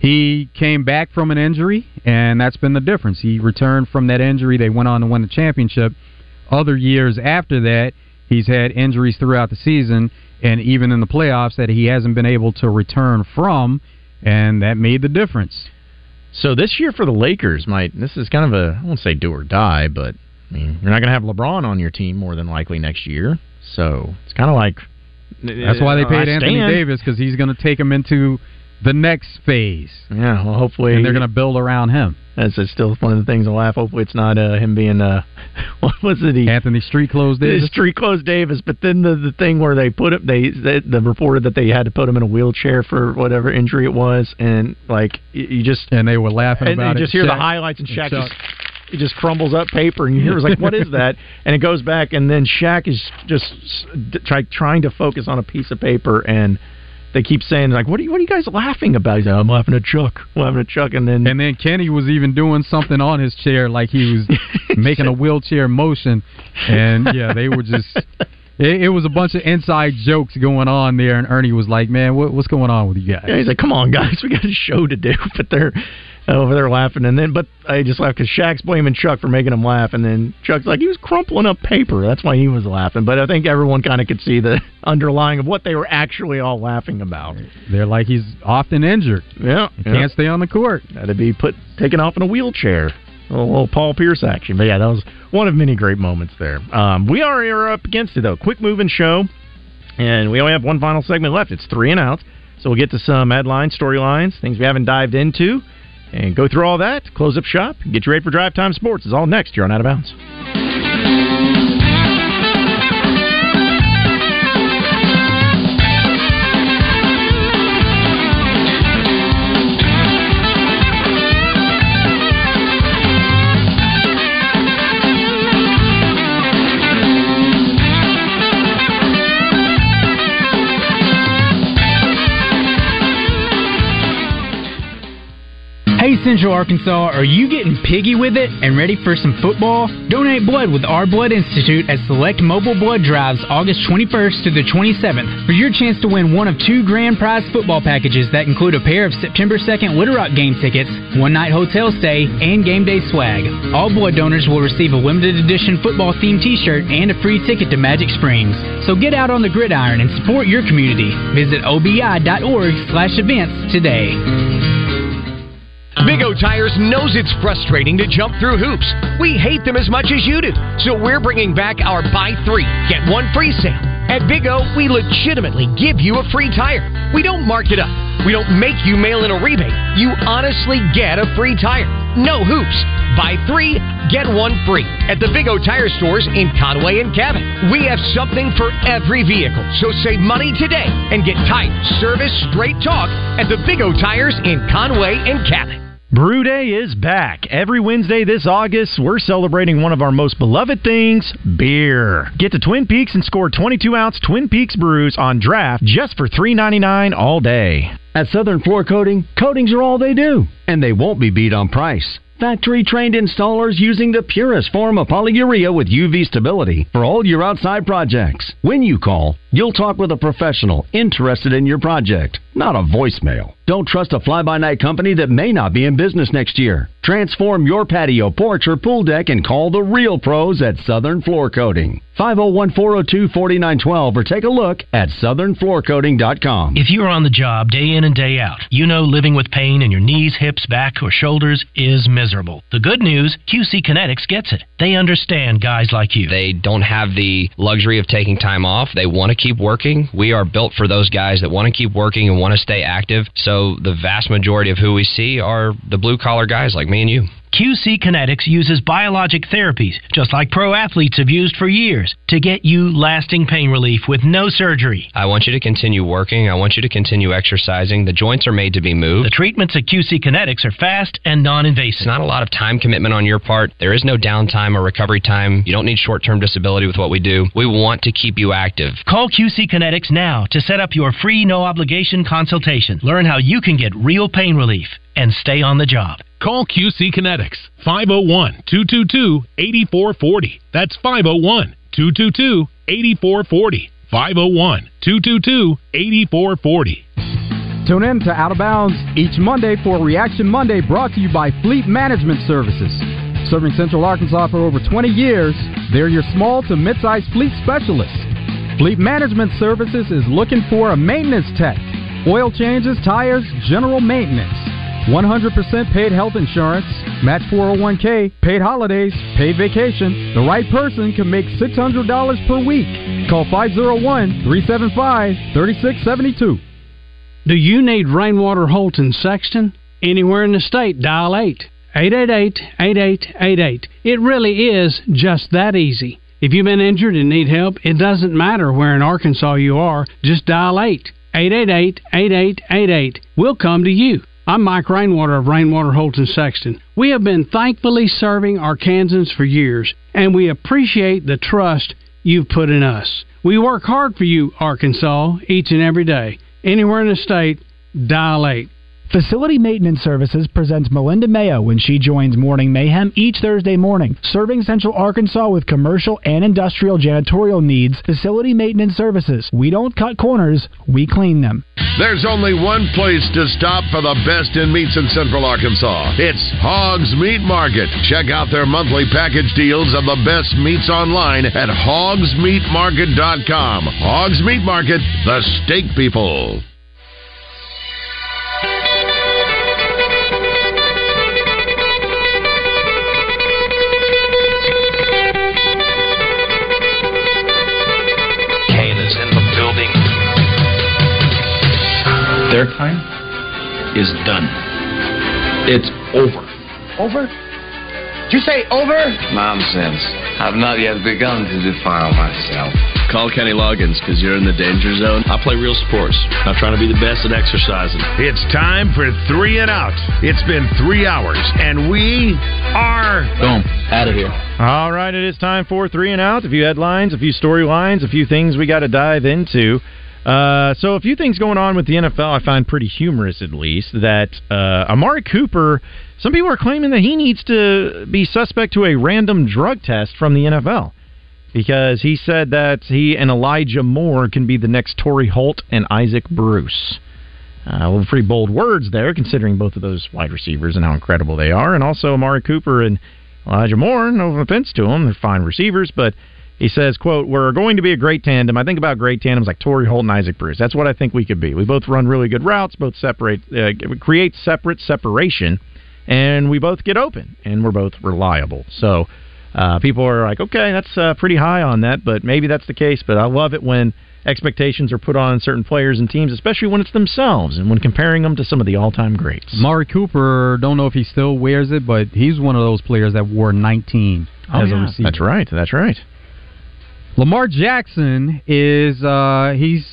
he came back from an injury, and that's been the difference. He returned from that injury. They went on to win the championship. Other years after that, he's had injuries throughout the season, and even in the playoffs that he hasn't been able to return from, and that made the difference. So this year for the Lakers, might this is kind of a, I won't say do or die, but I mean, you're not going to have LeBron on your team more than likely next year. So it's kind of like... That's why they paid Anthony Davis, because he's going to take him into the next phase. Yeah, well, hopefully... And they're going to build around him. That's still one of the things to laugh. Hopefully it's not uh, him being... Uh, what was it? He, Anthony Street Clothes Davis? Street Clothes Davis, but then the, the thing where they put him... They, they the reported that they had to put him in a wheelchair for whatever injury it was, and, like, you just... And they were laughing and about it. And you just hear Shaq, the highlights, and Shaq, and Shaq just... He just crumbles up paper, and you hear, like, what is that? And it goes back, and then Shaq is just try, trying to focus on a piece of paper, and... They keep saying, like, what are you, what are you guys laughing about? He's like, I'm laughing at Chuck. I'm laughing at Chuck. And then and then Kenny was even doing something on his chair, like he was making a wheelchair motion. And, yeah, they were just, it, it was a bunch of inside jokes going on there. And Ernie was like, man, what, what's going on with you guys? Yeah, he's like, come on, guys. We got a show to do. But they're uh, over there laughing. And then, but I just laughed because Shaq's blaming Chuck for making him laugh. And then Chuck's like, he was crumpling up paper. That's why he was laughing. But I think everyone kind of could see the underlying of what they were actually all laughing about. They're like, he's often injured. Yeah. He yeah. can't stay on the court. That'd be put taken off in a wheelchair. A little Paul Pierce action. But yeah, that was one of many great moments there. Um, we are here up against it, though. Quick moving show. And we only have one final segment left. It's three and out. So we'll get to some headlines, storylines, things we haven't dived into. And go through all that. Close up shop. Get you ready for Drive Time Sports. It's all next here on Out of Bounds. Central Arkansas, are you getting piggy with it and ready for some football? Donate blood with our Blood Institute at select mobile blood drives August twenty-first through the twenty-seventh for your chance to win one of two grand prize football packages that include a pair of September second Little Rock game tickets, one night hotel stay, and game day swag. All blood donors will receive a limited edition football themed t-shirt and a free ticket to Magic Springs. So get out on the gridiron and support your community. Visit O B I dot org slash events today. Big O Tires knows it's frustrating to jump through hoops. We hate them as much as you do. So we're bringing back our buy three, get one free sale. At Big O, we legitimately give you a free tire. We don't mark it up. We don't make you mail in a rebate. You honestly get a free tire. No hoops. Buy three, get one free at the Big O Tire stores in Conway and Cabot. We have something for every vehicle. So save money today and get tight service, straight talk at the Big O Tires in Conway and Cabot. Brew Day is back. Every Wednesday this August, we're celebrating one of our most beloved things, beer. Get to Twin Peaks and score twenty-two ounce Twin Peaks brews on draft just for three ninety-nine all day. At Southern Floor Coating, coatings are all they do, and they won't be beat on price. Factory-trained installers using the purest form of polyurea with U V stability for all your outside projects. When you call, you'll talk with a professional interested in your project, not a voicemail. Don't trust a fly-by-night company that may not be in business next year. Transform your patio, porch, or pool deck and call the real pros at Southern Floor Coating. five oh one, four oh two, four nine one two or take a look at southern floor coating dot com. If you are on the job day in and day out, you know living with pain in your knees, hips, back, or shoulders is miserable. The good news, Q C Kinetics gets it. They understand guys like you. They don't have the luxury of taking time off. They want to keep working. We are built for those guys that want to keep working and want to stay active. So the vast majority of who we see are the blue-collar guys like me and you. Q C Kinetics uses biologic therapies, just like pro athletes have used for years, to get you lasting pain relief with no surgery. I want you to continue working. I want you to continue exercising. The joints are made to be moved. The treatments at Q C Kinetics are fast and non-invasive. It's not a lot of time commitment on your part. There is no downtime or recovery time. You don't need short-term disability with what we do. We want to keep you active. Call Q C Kinetics now to set up your free, no-obligation consultation. Learn how you can get real pain relief and stay on the job. Call Q C Kinetics, five oh one, two two two, eight four four oh. That's five oh one, two two two, eight four four oh, five oh one, two two two, eight four four oh. Tune in to Out of Bounds each Monday for Reaction Monday, brought to you by Fleet Management Services. Serving Central Arkansas for over twenty years, they're your small to mid-sized fleet specialists. Fleet Management Services is looking for a maintenance tech, oil changes, tires, general maintenance. one hundred percent paid health insurance, match four oh one k, paid holidays, paid vacation. The right person can make six hundred dollars per week. Call five oh one, three seven five, three six seven two. Do you need Rainwater Holt and Sexton? Anywhere in the state, dial eight, eight eight eight, eight eight eight eight. It really is just that easy. If you've been injured and need help, it doesn't matter where in Arkansas you are, just dial eight, eight eight eight, eight eight eight eight. We'll come to you. I'm Mike Rainwater of Rainwater Holt and Sexton. We have been thankfully serving Arkansans for years, and we appreciate the trust you've put in us. We work hard for you, Arkansas, each and every day. Anywhere in the state, dial eight. Facility Maintenance Services presents Melinda Mayo when she joins Morning Mayhem each Thursday morning. Serving Central Arkansas with commercial and industrial janitorial needs, Facility Maintenance Services. We don't cut corners, we clean them. There's only one place to stop for the best in meats in Central Arkansas. It's Hogsmeade Market. Check out their monthly package deals of the best meats online at hogsmeade market dot com. Hogsmeade Market, the steak people. Their time is done. It's over. Over? Did you say over? Nonsense. I've not yet begun to defile myself. Call Kenny Loggins, because you're in the danger zone. I play real sports. I'm trying to be the best at exercising. It's time for Three and Out. It's been three hours, and we are... Boom. Out of here. All right, it is time for Three and Out. A few headlines, a few storylines, a few things we got to dive into. Uh, so a few things going on with the N F L I find pretty humorous, at least, that uh, Amari Cooper, some people are claiming that he needs to be suspect to a random drug test from the N F L because he said that he and Elijah Moore can be the next Torrey Holt and Isaac Bruce. Uh, well, pretty bold words there, considering both of those wide receivers and how incredible they are. And also Amari Cooper and Elijah Moore, no offense to them, they're fine receivers, but... He says, quote, we're going to be a great tandem. I think about great tandems like Torrey Holt and Isaac Bruce. That's what I think we could be. We both run really good routes, both separate, uh, create separate separation, and we both get open, and we're both reliable. So uh, people are like, okay, that's uh, pretty high on that, but maybe that's the case. But I love it when expectations are put on certain players and teams, especially when it's themselves and when comparing them to some of the all-time greats. Amari Cooper, don't know if he still wears it, but he's one of those players that wore nineteen oh, as yeah. a receiver. That's right, that's right. Lamar Jackson is uh, he's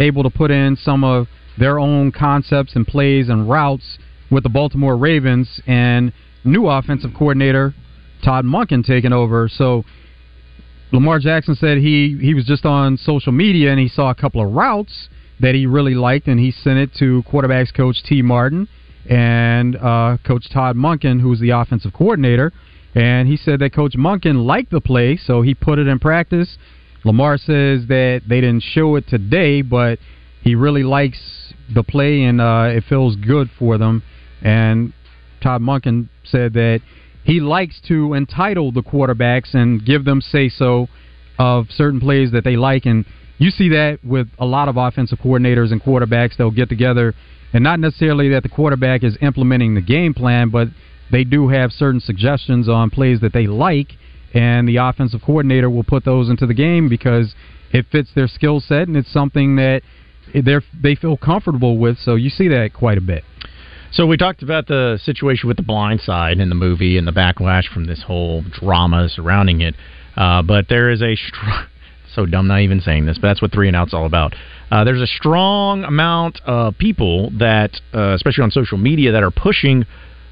able to put in some of their own concepts and plays and routes with the Baltimore Ravens and new offensive coordinator Todd Monken taking over. So Lamar Jackson said he, he was just on social media and he saw a couple of routes that he really liked, and he sent it to quarterbacks coach T. Martin and uh, coach Todd Monken, who's the offensive coordinator. And he said that Coach Monken liked the play, so he put it in practice. Lamar says that they didn't show it today, but he really likes the play, and uh, it feels good for them. And Todd Monken said that he likes to entitle the quarterbacks and give them say-so of certain plays that they like. And you see that with a lot of offensive coordinators and quarterbacks. They'll get together, and not necessarily that the quarterback is implementing the game plan, but they do have certain suggestions on plays that they like, and the offensive coordinator will put those into the game because it fits their skill set and it's something that they they feel comfortable with. So you see that quite a bit. So we talked about the situation with The Blind Side in the movie and the backlash from this whole drama surrounding it, uh, but there is a str- so dumb not even saying this, but that's what Three and Out's all about. Uh, there's a strong amount of people that, uh, especially on social media, that are pushing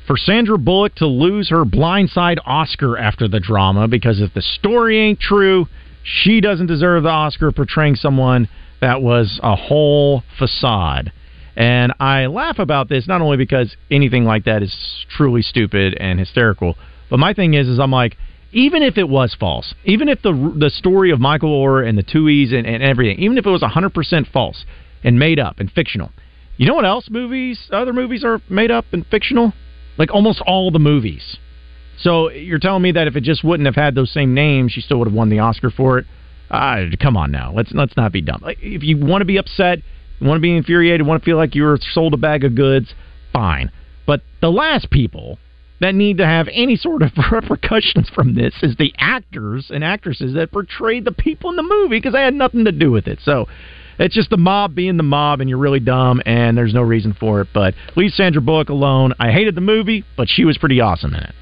for Sandra Bullock to lose her Blindside Oscar after the drama, because if the story ain't true, she doesn't deserve the Oscar portraying someone that was a whole facade. And I laugh about this not only because anything like that is truly stupid and hysterical, but my thing is, is I'm like, even if it was false, even if the the story of Michael Orr and the Tuies and, and everything, even if it was one hundred percent false and made up and fictional, you know what else movies, other movies are made up and fictional? Like almost all the movies. So you're telling me that if it just wouldn't have had those same names, she still would have won the Oscar for it? Uh, come on now. Let's let's not be dumb. If you want to be upset, you want to be infuriated, want to feel like you were sold a bag of goods, fine. But the last people that need to have any sort of repercussions from this is the actors and actresses that portrayed the people in the movie, because they had nothing to do with it. So it's just the mob being the mob, and you're really dumb, and there's no reason for it. But leave Sandra Bullock alone. I hated the movie, but she was pretty awesome in it.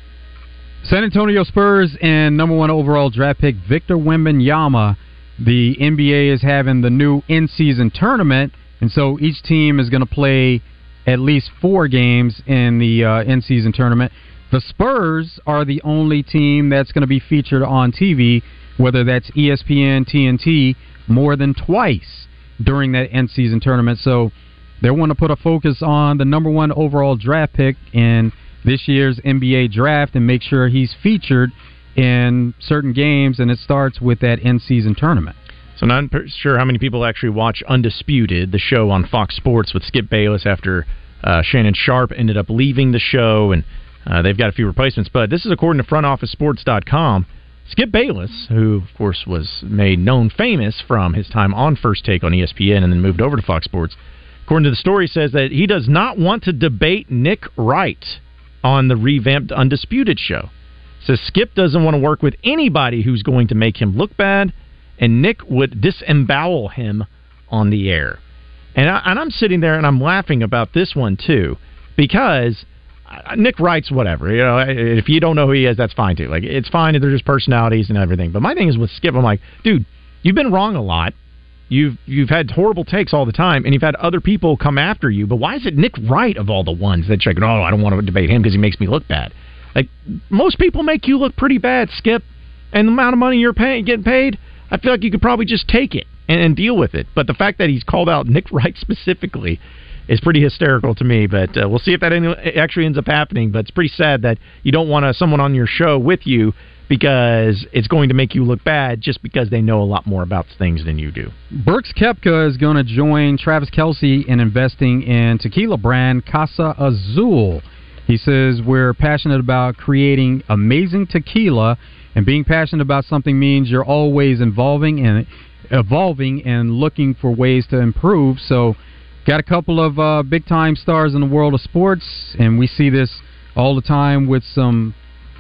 San Antonio Spurs and number one overall draft pick Victor Wembanyama. The N B A is having the new in-season tournament, and so each team is going to play at least four games in the uh, in-season tournament. The Spurs are the only team that's going to be featured on T V, whether that's E S P N, T N T, more than twice during that end-season tournament. So they want to put a focus on the number one overall draft pick in this year's N B A draft and make sure he's featured in certain games, and it starts with that end-season tournament. So I'm not sure how many people actually watch Undisputed, the show on Fox Sports with Skip Bayless after uh, Shannon Sharp ended up leaving the show, and uh, they've got a few replacements. But this is according to front office sports dot com. Skip Bayless, who, of course, was made known famous from his time on First Take on E S P N and then moved over to Fox Sports, according to the story, says that he does not want to debate Nick Wright on the revamped Undisputed show. Says Skip doesn't want to work with anybody who's going to make him look bad, and Nick would disembowel him on the air. And, I, and I'm sitting there and I'm laughing about this one, too, because Nick Wright's whatever. You know, if you don't know who he is, that's fine too. Like, it's fine if they're just personalities and everything. But my thing is with Skip, I'm like, dude, you've been wrong a lot. You've you've had horrible takes all the time, and you've had other people come after you. But why is it Nick Wright of all the ones that check? Oh, I don't want to debate him because he makes me look bad. Like, most people make you look pretty bad, Skip. And the amount of money you're paying, getting paid, I feel like you could probably just take it and, and deal with it. But the fact that he's called out Nick Wright specifically is pretty hysterical to me. But uh, we'll see if that actually ends up happening. But it's pretty sad that you don't want someone on your show with you because it's going to make you look bad just because they know a lot more about things than you do. Brooks Koepka is going to join Travis Kelce in investing in tequila brand Casa Azul. He says, we're passionate about creating amazing tequila, and being passionate about something means you're always involving and evolving and looking for ways to improve. So got a couple of uh, big-time stars in the world of sports, and we see this all the time with some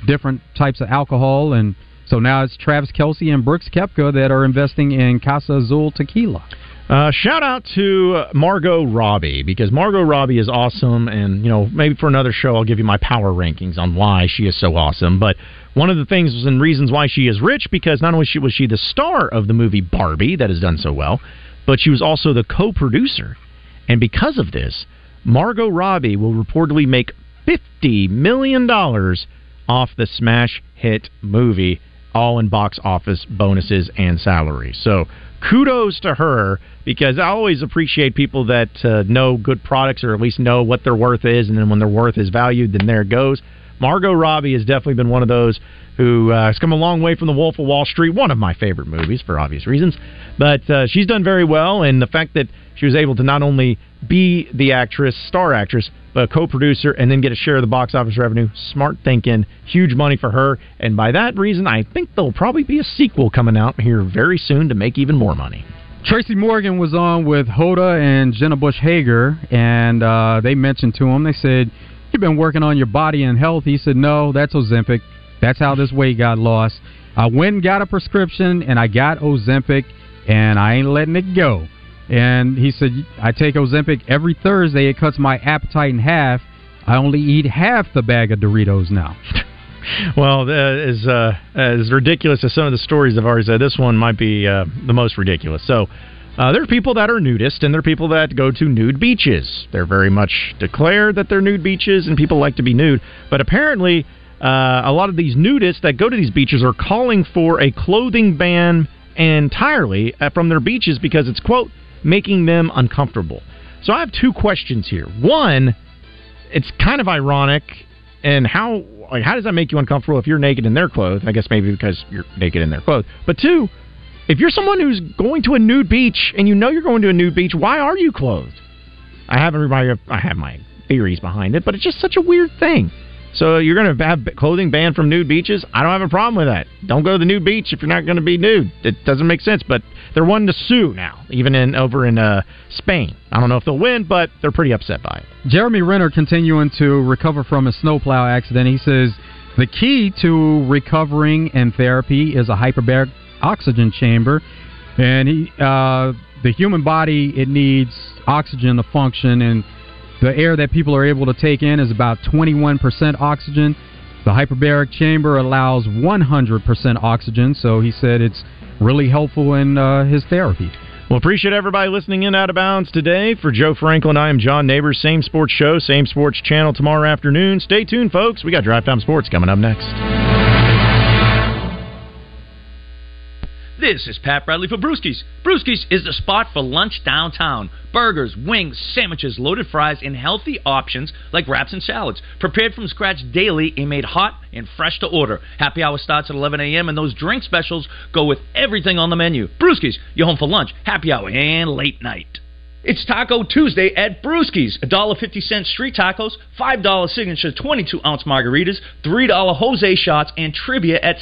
different types of alcohol. And so now it's Travis Kelce and Brooks Koepka that are investing in Casa Azul tequila. Uh, shout out to Margot Robbie, because Margot Robbie is awesome, and you know, maybe for another show I'll give you my power rankings on why she is so awesome. But one of the things and reasons why she is rich, because not only was she the star of the movie Barbie that has done so well, but she was also the co-producer. And because of this, Margot Robbie will reportedly make fifty million dollars off the smash hit movie, all in box office bonuses and salary. So kudos to her, because I always appreciate people that uh, know good products, or at least know what their worth is, and then when their worth is valued, then there it goes. Margot Robbie has definitely been one of those who uh, has come a long way from The Wolf of Wall Street, one of my favorite movies for obvious reasons. But uh, she's done very well, and the fact that she was able to not only be the actress, star actress, but a co-producer, and then get a share of the box office revenue. Smart thinking. Huge money for her. And by that reason, I think there'll probably be a sequel coming out here very soon to make even more money. Tracy Morgan was on with Hoda and Jenna Bush Hager, and uh, they mentioned to him, they said, you've been working on your body and health. He said, no, that's Ozempic. That's how this weight got lost. I went and got a prescription, and I got Ozempic, and I ain't letting it go. And he said, I take Ozempic every Thursday. It cuts my appetite in half. I only eat half the bag of Doritos now. Well, as, uh, as ridiculous as some of the stories I've already said, this one might be uh, the most ridiculous. So uh, there are people that are nudists, and there are people that go to nude beaches. They're very much declared that they're nude beaches, and people like to be nude. But apparently, uh, a lot of these nudists that go to these beaches are calling for a clothing ban entirely from their beaches because it's, quote, making them uncomfortable. So I have two questions here. One, it's kind of ironic, and how like, how does that make you uncomfortable if you're naked in their clothes? I guess maybe because you're naked in their clothes. But two, if you're someone who's going to a nude beach and you know you're going to a nude beach, why are you clothed? I have everybody. I have my theories behind it, but it's just such a weird thing. So you're going to have clothing banned from nude beaches? I don't have a problem with that. Don't go to the nude beach if you're not going to be nude. It doesn't make sense, but they're wanting to sue now, even in over in uh, Spain. I don't know if they'll win, but they're pretty upset by it. Jeremy Renner continuing to recover from a snowplow accident. He says the key to recovering and therapy is a hyperbaric oxygen chamber. And he, uh, the human body, it needs oxygen to function, and the air that people are able to take in is about twenty-one percent oxygen. The hyperbaric chamber allows one hundred percent oxygen, so he said it's really helpful in uh, his therapy. Well, appreciate everybody listening in Out of Bounds today. For Joe Franklin, I am John Neighbors. Same sports show, same sports channel tomorrow afternoon. Stay tuned, folks. We got Drive Time Sports coming up next. This is Pat Bradley for Brewskis. Brewskis is the spot for lunch downtown. Burgers, wings, sandwiches, loaded fries, and healthy options like wraps and salads. Prepared from scratch daily and made hot and fresh to order. Happy hour starts at eleven a.m. and those drink specials go with everything on the menu. Brewskis, you're home for lunch, happy hour, and late night. It's Taco Tuesday at Brewski's. one dollar and fifty cent street tacos, five dollar signature twenty-two ounce margaritas, three dollar Jose shots, and trivia at